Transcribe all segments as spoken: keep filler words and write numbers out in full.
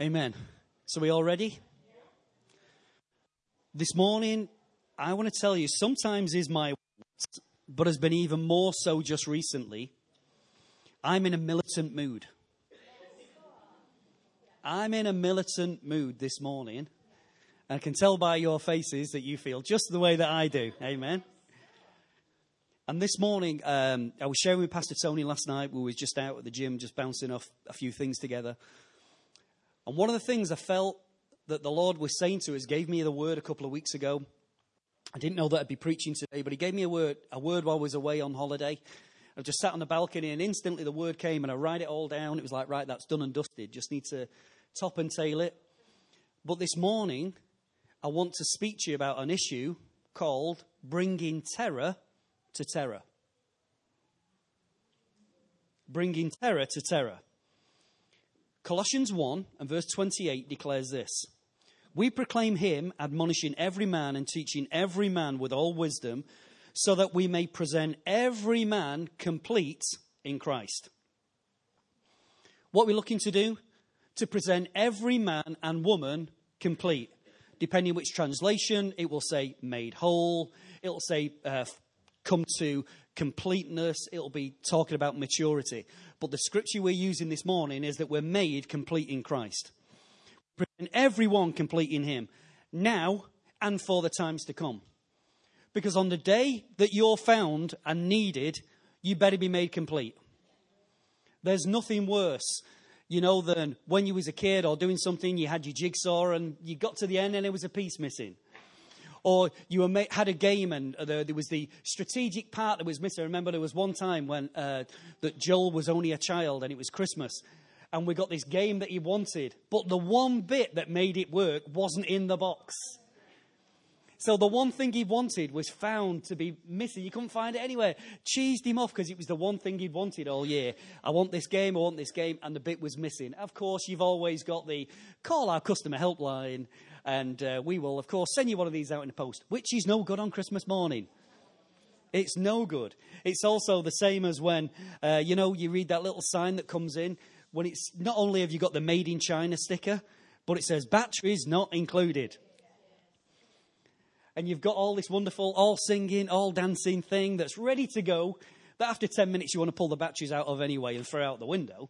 Amen. So we all ready? This morning, I want to tell you, sometimes is my weakness, but has been even more so just recently. I'm in a militant mood. I'm in a militant mood this morning. And I can tell by your faces that you feel just the way that I do. Amen. And this morning, um, I was sharing with Pastor Tony last night. We were just out at the gym, just bouncing off a few things together. And one of the things I felt that the Lord was saying to us, gave me the word a couple of weeks ago. I didn't know that I'd be preaching today, but he gave me a word, a word while I was away on holiday. I just sat on the balcony and instantly the word came and I write it all down. It was like, right, that's done and dusted. Just need to top and tail it. But this morning, I want to speak to you about an issue called bringing terror to terror. Bringing terror to terror. Colossians one and verse twenty-eight declares this. We proclaim him, admonishing every man and teaching every man with all wisdom, so that we may present every man complete in Christ. What we're looking to do? To present every man and woman complete. Depending which translation, it will say made whole. It'll say uh, come to completeness. It'll be talking about maturity. But the scripture we're using this morning is that we're made complete in Christ. And everyone complete in him now and for the times to come. Because on the day that you're found and needed, you better be made complete. There's nothing worse, you know, than when you was a kid or doing something, you had your jigsaw and you got to the end and there was a piece missing. Or you were ma- had a game and uh, there was the strategic part that was missing. I remember there was one time when uh, that Joel was only a child and it was Christmas. And we got this game that he wanted. But the one bit that made it work wasn't in the box. So the one thing he wanted was found to be missing. You couldn't find it anywhere. Cheesed him off because it was the one thing he'd wanted all year. I want this game, I want this game. And the bit was missing. Of course, you've always got the call our customer helpline. And uh, we will, of course, send you one of these out in the post, which is no good on Christmas morning. It's no good. It's also the same as when, uh, you know, you read that little sign that comes in. When it's not only have you got the Made in China sticker, but it says batteries not included. And you've got all this wonderful all singing, all dancing thing that's ready to go. That after ten minutes you want to pull the batteries out of anyway and throw out the window.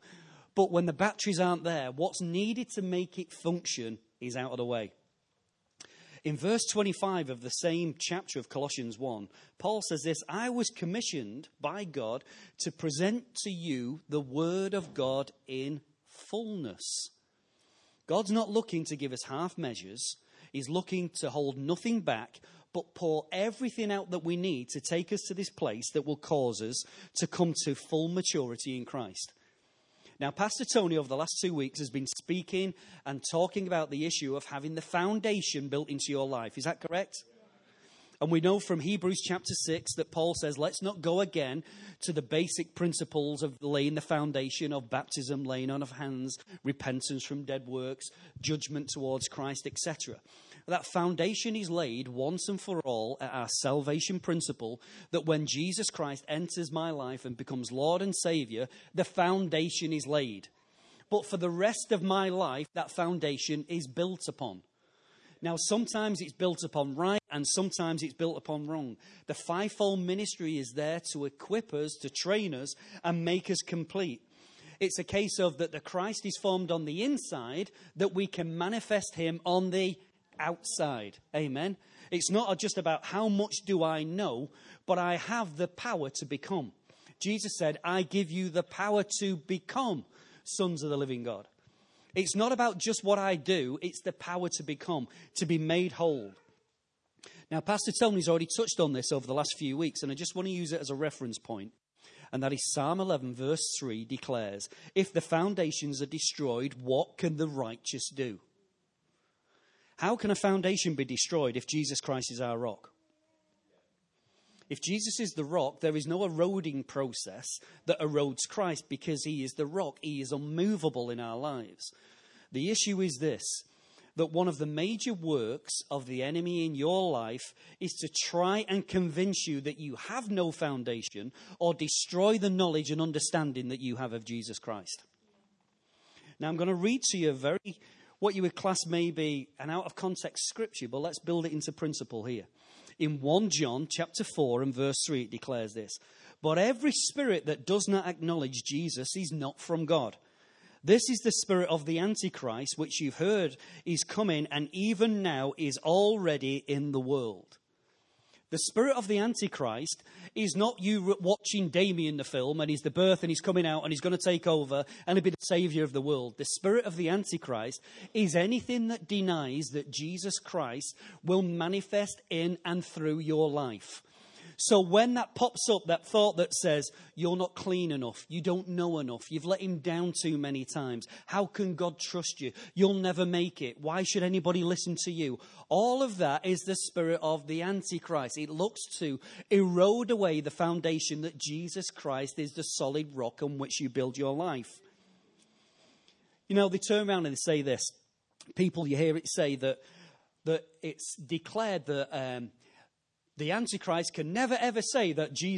But when the batteries aren't there, what's needed to make it function is out of the way. In verse twenty-five of the same chapter of Colossians one, Paul says this, I was commissioned by God to present to you the word of God in fullness. God's not looking to give us half measures. He's looking to hold nothing back, but pour everything out that we need to take us to this place that will cause us to come to full maturity in Christ. Now, Pastor Tony, over the last two weeks, has been speaking and talking about the issue of having the foundation built into your life. Is that correct? And we know from Hebrews chapter six that Paul says, let's not go again to the basic principles of laying the foundation of baptism, laying on of hands, repentance from dead works, judgment towards Christ, et cetera. That foundation is laid once and for all at our salvation principle that when Jesus Christ enters my life and becomes Lord and Savior, the foundation is laid. But for the rest of my life, that foundation is built upon. Now, sometimes it's built upon right and sometimes it's built upon wrong. The fivefold ministry is there to equip us, to train us and make us complete. It's a case of that the Christ is formed on the inside, that we can manifest him on the outside. Amen. It's not just about how much do I know, but I have the power to become. Jesus said, I give you the power to become sons of the living God. It's not about just what I do, it's the power to become, to be made whole. Now, Pastor Tony's already touched on this over the last few weeks, and I just want to use it as a reference point. And that is Psalm eleven, verse three declares, if the foundations are destroyed, what can the righteous do? How can a foundation be destroyed if Jesus Christ is our rock? If Jesus is the rock, there is no eroding process that erodes Christ because he is the rock. He is unmovable in our lives. The issue is this, that one of the major works of the enemy in your life is to try and convince you that you have no foundation or destroy the knowledge and understanding that you have of Jesus Christ. Now, I'm going to read to you a very what you would class maybe an out-of-context scripture, but let's build it into principle here. In First John chapter four and verse three, it declares this: "But every spirit that does not acknowledge Jesus is not from God. This is the spirit of the Antichrist, which you've heard is coming and even now is already in the world." The spirit of the Antichrist is not you watching Damien the film and he's the birth and he's coming out and he's going to take over and he'll be the saviour of the world. The spirit of the Antichrist is anything that denies that Jesus Christ will manifest in and through your life. So when that pops up, that thought that says, you're not clean enough, you don't know enough, you've let him down too many times, how can God trust you? You'll never make it. Why should anybody listen to you? All of that is the spirit of the Antichrist. It looks to erode away the foundation that Jesus Christ is the solid rock on which you build your life. You know, they turn around and they say this. People, you hear it say that, that it's declared that... Um, The Antichrist can never, ever say that Jesus